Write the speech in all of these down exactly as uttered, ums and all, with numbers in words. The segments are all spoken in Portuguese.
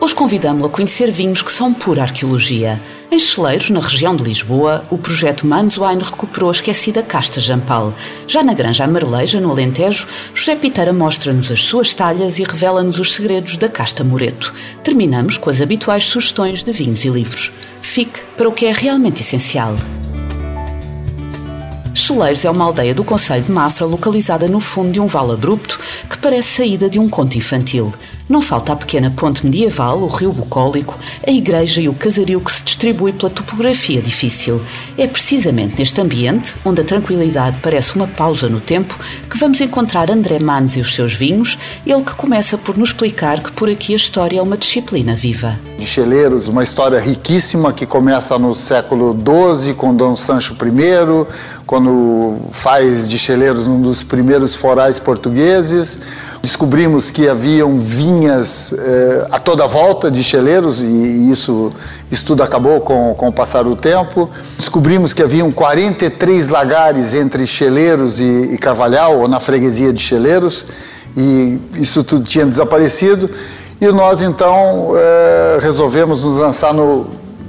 Hoje convidamo-lo a conhecer vinhos que são pura arqueologia. Em Celeiros, na região de Lisboa, o projeto Manz Wine recuperou a esquecida casta Jampal. Já na Granja Amareleja, no Alentejo, José Piteira mostra-nos as suas talhas e revela-nos os segredos da casta Moreto. Terminamos com as habituais sugestões de vinhos e livros. Fique para o que é realmente essencial. Celeiros é uma aldeia do concelho de Mafra, localizada no fundo de um vale abrupto que parece saída de um conto infantil. Não falta a pequena ponte medieval, o rio bucólico, a igreja e o casario que se distribui pela topografia difícil. É precisamente neste ambiente, onde a tranquilidade parece uma pausa no tempo, que vamos encontrar André Manes e os seus vinhos, ele que começa por nos explicar que por aqui a história é uma disciplina viva. De Celeiros, uma história riquíssima que começa no século doze, com Dom Sancho I, quando faz de Celeiros um dos primeiros forais portugueses. Descobrimos que haviam vinhos Vinhas, eh, a toda volta de Celeiros, e, e isso, isso tudo acabou com, com o passar do tempo. Descobrimos que haviam quarenta e três lagares entre Celeiros e, e Carvalhal, ou na freguesia de Celeiros, e isso tudo tinha desaparecido, e nós então eh, resolvemos nos lançar no,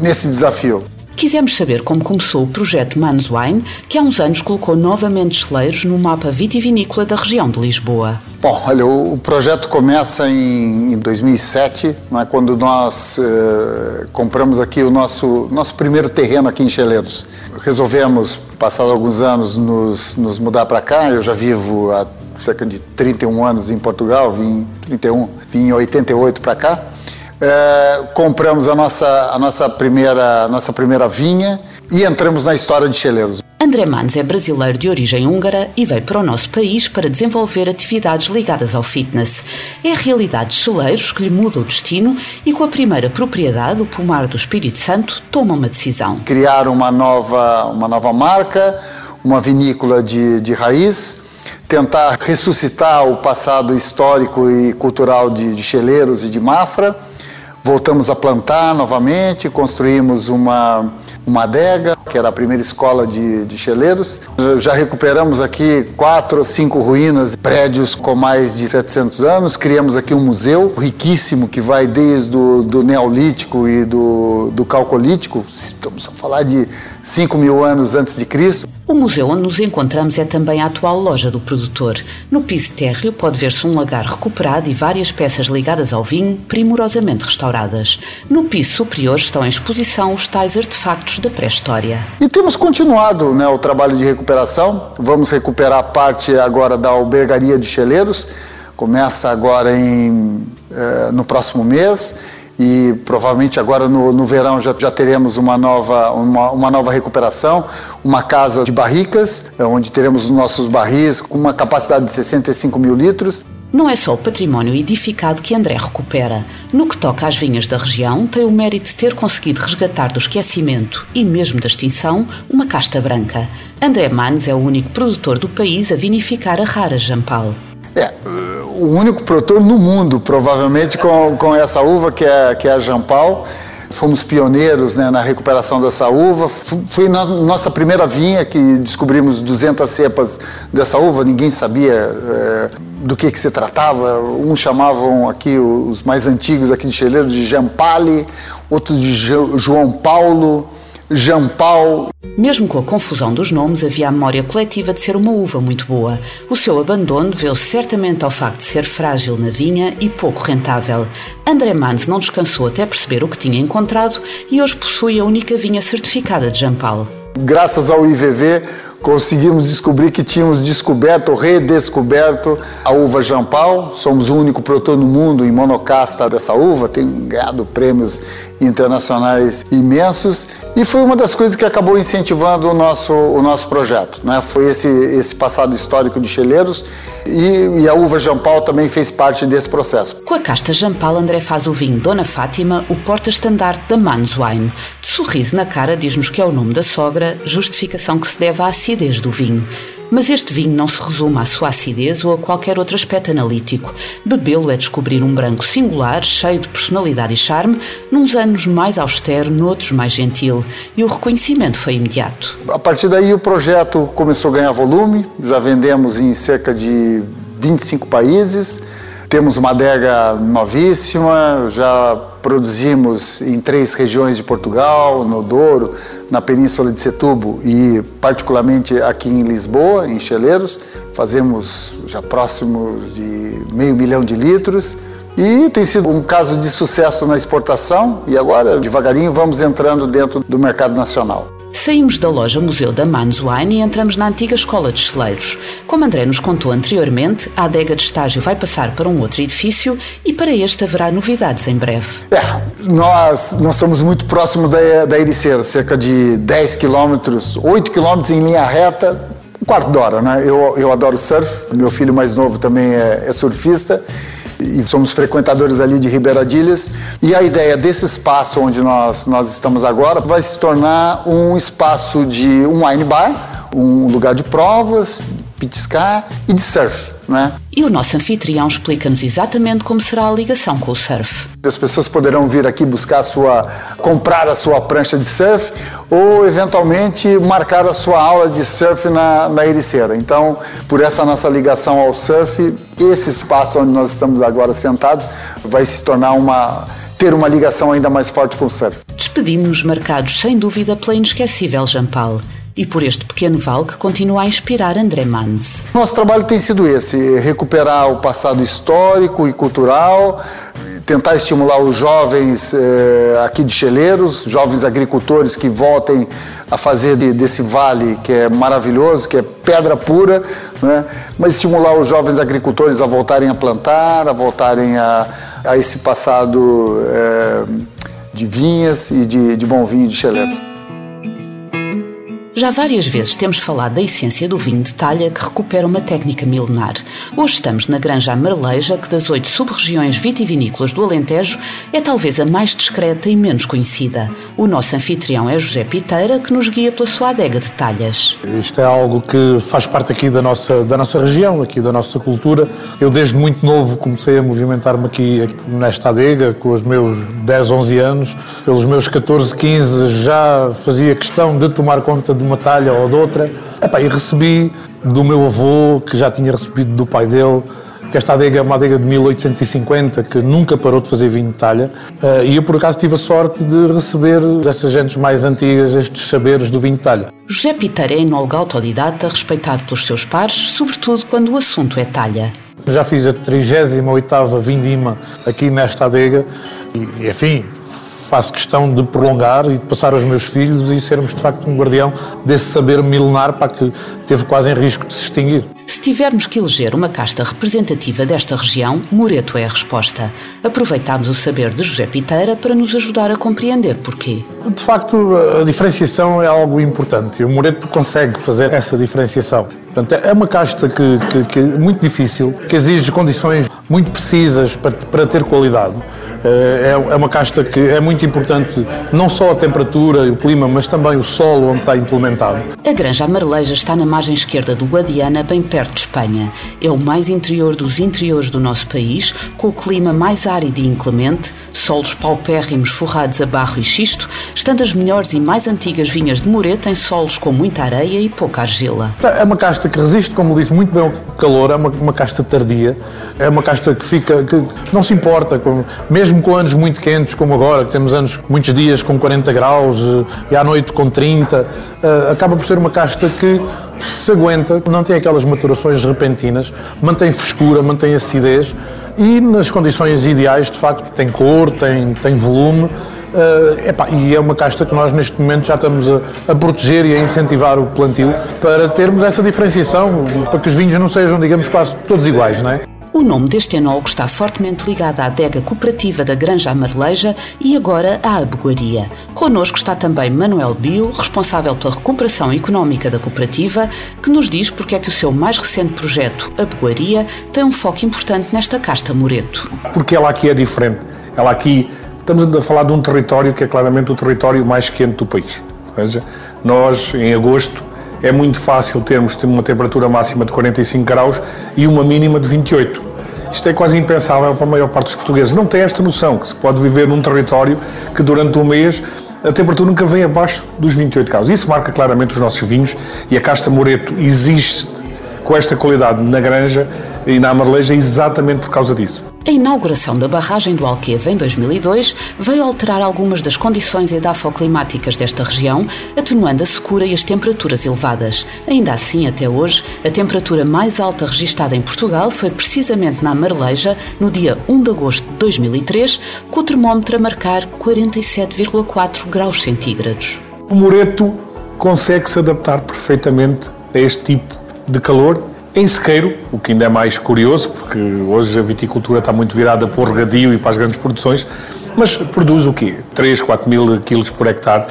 nesse desafio. Quisemos saber como começou o projeto Manz Wine, que há uns anos colocou novamente Celeiros no mapa vitivinícola da região de Lisboa. Bom, olha, o, o projeto começa em, em dois mil e sete, né, quando nós eh, compramos aqui o nosso, nosso primeiro terreno aqui em Celeiros. Resolvemos, passados alguns anos, nos, nos mudar para cá. Eu já vivo há cerca de trinta e um anos em Portugal, vim, trinta e um, vim em oitenta e oito para cá. Uh, compramos a nossa, a nossa, primeira, a nossa primeira vinha e entramos na história de Celeiros. André Manes é brasileiro de origem húngara e veio para o nosso país para desenvolver atividades ligadas ao fitness. É a realidade de Celeiros que lhe muda o destino e com a primeira propriedade, o Pomar do Espírito Santo, toma uma decisão. Criar uma nova, uma nova marca, uma vinícola de, de raiz, tentar ressuscitar o passado histórico e cultural de, de Celeiros e de Mafra. Voltamos a plantar novamente, construímos uma, uma adega, que era a primeira escola de, de Celeiros. Já recuperamos aqui quatro ou cinco ruínas, prédios com mais de setecentos anos. Criamos aqui um museu riquíssimo que vai desde o do Neolítico e do, do Calcolítico, estamos a falar de cinco mil anos antes de Cristo. O museu onde nos encontramos é também a atual loja do produtor. No piso térreo pode ver-se um lagar recuperado e várias peças ligadas ao vinho primorosamente restauradas. No piso superior estão em exposição os tais artefactos da pré-história. E temos continuado, né, o trabalho de recuperação. Vamos recuperar a parte agora da Albergaria de Celeiros. Começa agora em, eh, no próximo mês. E provavelmente agora no, no verão já, já teremos uma nova, uma, uma nova recuperação, uma casa de barricas, onde teremos os nossos barris com uma capacidade de sessenta e cinco mil litros. Não é só o património edificado que André recupera. No que toca às vinhas da região, tem o mérito de ter conseguido resgatar do esquecimento e mesmo da extinção uma casta branca. André Manes é o único produtor do país a vinificar a rara Jampal. É, o único produtor no mundo, provavelmente, com, com essa uva, que é, que é a Jampal. Fomos pioneiros, né, na recuperação dessa uva. Foi na nossa primeira vinha que descobrimos duzentas cepas dessa uva. Ninguém sabia é, do que, que se tratava. Uns chamavam aqui, os mais antigos aqui de Celeiros, de Jampale, outros de jo- João Paulo. Jampal. Mesmo com a confusão dos nomes, havia a memória coletiva de ser uma uva muito boa. O seu abandono deveu-se certamente ao facto de ser frágil na vinha e pouco rentável. André Manes não descansou até perceber o que tinha encontrado e hoje possui a única vinha certificada de Jampal. Graças ao I V V conseguimos descobrir que tínhamos descoberto, redescoberto a uva Jampal. Somos o único produtor no mundo em monocasta dessa uva, tem ganhado prêmios internacionais imensos e foi uma das coisas que acabou incentivando o nosso, o nosso projeto, né? Foi esse, esse passado histórico de Cheleiros e, e a uva Jampal também fez parte desse processo. Com a casta Jampal, André faz o vinho Dona Fátima, o porta-estandarte da Manz Wine. De sorriso na cara diz-nos que é o nome da sogra, justificação que se deve à acidez do vinho. Mas este vinho não se resume à sua acidez ou a qualquer outro aspecto analítico. Bebê-lo é descobrir um branco singular, cheio de personalidade e charme, nos anos mais austero, noutros mais gentil. E o reconhecimento foi imediato. A partir daí o projeto começou a ganhar volume, já vendemos em cerca de vinte e cinco países, temos uma adega novíssima, já produzimos em três regiões de Portugal, no Douro, na Península de Setúbal e particularmente aqui em Lisboa, em Cheleiros. Fazemos já próximo de meio milhão de litros e tem sido um caso de sucesso na exportação e agora devagarinho vamos entrando dentro do mercado nacional. Saímos da loja Museu da Manz Wine e entramos na antiga Escola de Cheleiros. Como André nos contou anteriormente, a adega de estágio vai passar para um outro edifício e para este haverá novidades em breve. É, nós, nós estamos muito próximos da, da Ericeira, cerca de dez quilômetros, oito quilômetros em linha reta, um quarto de hora, né? Eu, eu adoro surf, meu filho mais novo também é, é surfista. E somos frequentadores ali de Ribeiradilhas e a ideia desse espaço onde nós, nós estamos agora vai se tornar um espaço de um wine bar, um lugar de provas, petiscar e de surf, né? E o nosso anfitrião explica-nos exatamente como será a ligação com o surf. As pessoas poderão vir aqui buscar a sua, comprar a sua prancha de surf ou eventualmente marcar a sua aula de surf na, na Ericeira. Então, por essa nossa ligação ao surf, esse espaço onde nós estamos agora sentados vai se tornar uma, ter uma ligação ainda mais forte com o surf. Despedimos-nos marcados sem dúvida pela inesquecível Jampal. E por este pequeno vale que continua a inspirar André Manes. Nosso trabalho tem sido esse, recuperar o passado histórico e cultural, tentar estimular os jovens eh, aqui de Cheleiros, jovens agricultores que voltem a fazer de, desse vale que é maravilhoso, que é pedra pura, né? Mas estimular os jovens agricultores a voltarem a plantar, a voltarem a, a esse passado eh, de vinhas e de, de bom vinho de Cheleiros. Já várias vezes temos falado da essência do vinho de talha que recupera uma técnica milenar. Hoje estamos na Granja Amareleja, que das oito sub-regiões vitivinícolas do Alentejo é talvez a mais discreta e menos conhecida. O nosso anfitrião é José Piteira, que nos guia pela sua adega de talhas. Isto é algo que faz parte aqui da nossa, da nossa região, aqui da nossa cultura. Eu desde muito novo comecei a movimentar-me aqui, aqui nesta adega, com os meus dez, onze anos. Pelos meus catorze, quinze já fazia questão de tomar conta de de uma talha ou de outra. Epá, e recebi do meu avô, que já tinha recebido do pai dele, que esta adega é uma adega de mil oitocentos e cinquenta, que nunca parou de fazer vinho de talha, e eu por acaso tive a sorte de receber dessas gentes mais antigas estes saberes do vinho de talha. José Piteira é enólogo autodidata, respeitado pelos seus pares, sobretudo quando o assunto é talha. Já fiz a trigésima oitava vindima aqui nesta adega e, enfim, faço questão de prolongar e de passar aos meus filhos e sermos, de facto, um guardião desse saber milenar para que teve quase em risco de se extinguir. Se tivermos que eleger uma casta representativa desta região, Moreto é a resposta. Aproveitámos o saber de José Piteira para nos ajudar a compreender porquê. De facto, a diferenciação é algo importante e o Moreto consegue fazer essa diferenciação. Portanto, é uma casta que, que, que é muito difícil, que exige condições muito precisas para, para ter qualidade. É uma casta que é muito importante, não só a temperatura e o clima, mas também o solo onde está implementado. A Granja Amareleja está na margem esquerda do Guadiana, bem perto de Espanha. É o mais interior dos interiores do nosso país, com o clima mais árido e inclemente, solos paupérrimos forrados a barro e xisto, estando as melhores e mais antigas vinhas de Moreto em solos com muita areia e pouca argila. É uma casta que resiste, como disse, muito bem ao calor, é uma, uma casta tardia, é uma casta que fica, que não se importa, com, mesmo Mesmo com anos muito quentes, como agora, que temos anos, muitos dias com quarenta graus e à noite com trinta, acaba por ser uma casta que se aguenta, não tem aquelas maturações repentinas, mantém frescura, mantém acidez e nas condições ideais, de facto, tem cor, tem, tem volume Uh, epá, e é uma casta que nós neste momento já estamos a, a proteger e a incentivar o plantio para termos essa diferenciação, para que os vinhos não sejam, digamos, quase todos iguais, não é? O nome deste enólogo está fortemente ligado à adega cooperativa da Granja Amareleja e agora à Abuguaria. Connosco está também Manuel Bio, responsável pela recuperação económica da cooperativa, que nos diz porque é que o seu mais recente projeto, Abuguaria, tem um foco importante nesta casta Moreto. Porque ela aqui é diferente. Ela aqui, estamos a falar de um território que é claramente o território mais quente do país. Ou seja, nós, em agosto, é muito fácil termos uma temperatura máxima de quarenta e cinco graus e uma mínima de vinte e oito. Isto é quase impensável para a maior parte dos portugueses. Não tem esta noção que se pode viver num território que durante um mês a temperatura nunca vem abaixo dos vinte e oito graus. Isso marca claramente os nossos vinhos e a casta Moreto existe com esta qualidade na Granja e na Amareleja exatamente por causa disso. A inauguração da barragem do Alqueva em dois mil e dois veio alterar algumas das condições edafoclimáticas desta região, atenuando a secura e as temperaturas elevadas. Ainda assim, até hoje, a temperatura mais alta registada em Portugal foi precisamente na Amareleja, no dia um de agosto de dois mil e três, com o termómetro a marcar quarenta e sete vírgula quatro graus centígrados. O Moreto consegue se adaptar perfeitamente a este tipo de calor. Em sequeiro, o que ainda é mais curioso, porque hoje a viticultura está muito virada para o regadio e para as grandes produções, mas produz o quê? três, quatro mil quilos por hectare,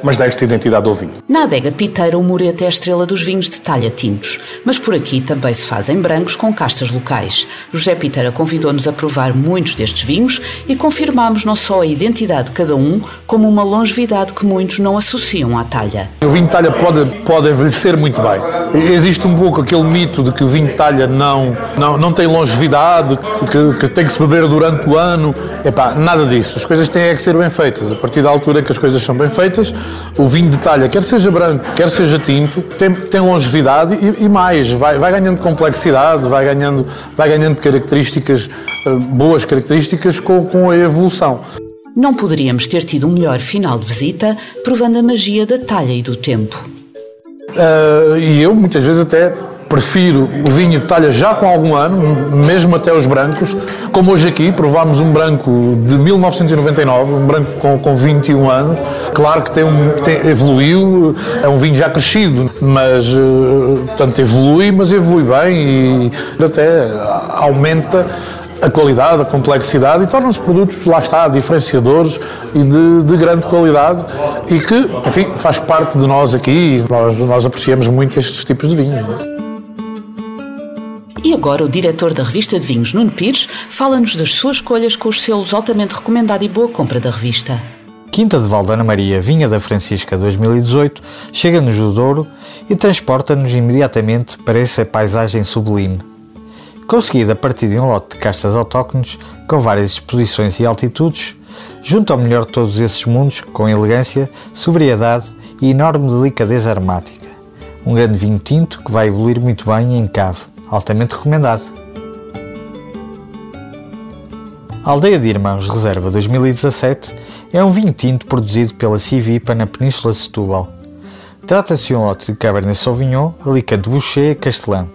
mas dá esta identidade ao vinho. Na adega Piteira, o Moreto é a estrela dos vinhos de talha tintos, mas por aqui também se fazem brancos com castas locais. José Piteira convidou-nos a provar muitos destes vinhos e confirmámos não só a identidade de cada um, como uma longevidade que muitos não associam à talha. O vinho de talha pode, pode envelhecer muito bem. Existe um pouco aquele mito de que o vinho de talha não, não, não tem longevidade, que, que tem que se beber durante o ano. Epá, nada disso. As coisas têm é que ser bem feitas. A partir da altura que as coisas são bem feitas, o vinho de talha, quer seja branco, quer seja tinto, tem, tem longevidade e, e mais, vai, vai ganhando complexidade, vai ganhando, vai ganhando características, boas características com, com a evolução. Não poderíamos ter tido um melhor final de visita provando a magia da talha e do tempo. Uh, e eu, muitas vezes, até prefiro o vinho de talha já com algum ano, mesmo até os brancos, como hoje aqui provámos um branco de mil novecentos e noventa e nove, um branco com, com vinte e um anos. Claro que tem um, tem, evoluiu, é um vinho já crescido, mas tanto evolui, mas evolui bem e até aumenta a qualidade, a complexidade e tornam-se produtos, lá está, diferenciadores e de, de grande qualidade e que, enfim, faz parte de nós aqui. Nós, nós apreciamos muito estes tipos de vinho. E agora o diretor da revista de vinhos, Nuno Pires, fala-nos das suas escolhas com os selos altamente recomendado e boa compra da revista. Quinta de Valdeana Maria, Vinha da Francisca dois mil e dezoito, chega-nos do Douro e transporta-nos imediatamente para essa paisagem sublime. Conseguida a partir de um lote de castas autóctones, com várias exposições e altitudes, junto ao melhor de todos esses mundos, com elegância, sobriedade e enorme delicadeza aromática. Um grande vinho tinto que vai evoluir muito bem em cave. Altamente recomendado. A Aldeia de Irmãos Reserva dois mil e dezassete é um vinho tinto produzido pela Civipa na Península de Setúbal. Trata-se de um lote de Cabernet Sauvignon, Alicante Boucher e Castelã.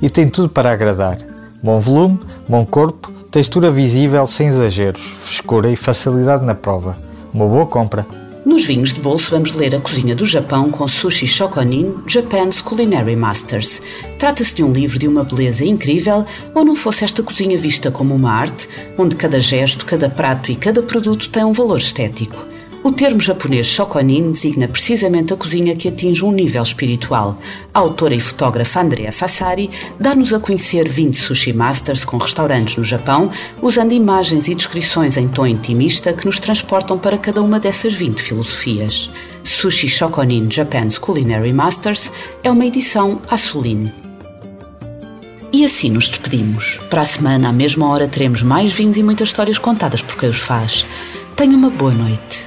E tem tudo para agradar. Bom volume, bom corpo, textura visível sem exageros, frescura e facilidade na prova. Uma boa compra. Nos vinhos de bolso vamos ler A Cozinha do Japão com Sushi Shokunin, Japan's Culinary Masters. Trata-se de um livro de uma beleza incrível, ou não fosse esta cozinha vista como uma arte, onde cada gesto, cada prato e cada produto tem um valor estético. O termo japonês Shokunin designa precisamente a cozinha que atinge um nível espiritual. A autora e fotógrafa Andrea Fassari dá-nos a conhecer vinte Sushi Masters com restaurantes no Japão, usando imagens e descrições em tom intimista que nos transportam para cada uma dessas vinte filosofias. Sushi Shokunin Japan's Culinary Masters é uma edição à Suline. E assim nos despedimos. Para a semana, à mesma hora, teremos mais vinhos e muitas histórias contadas por quem os faz. Tenha uma boa noite.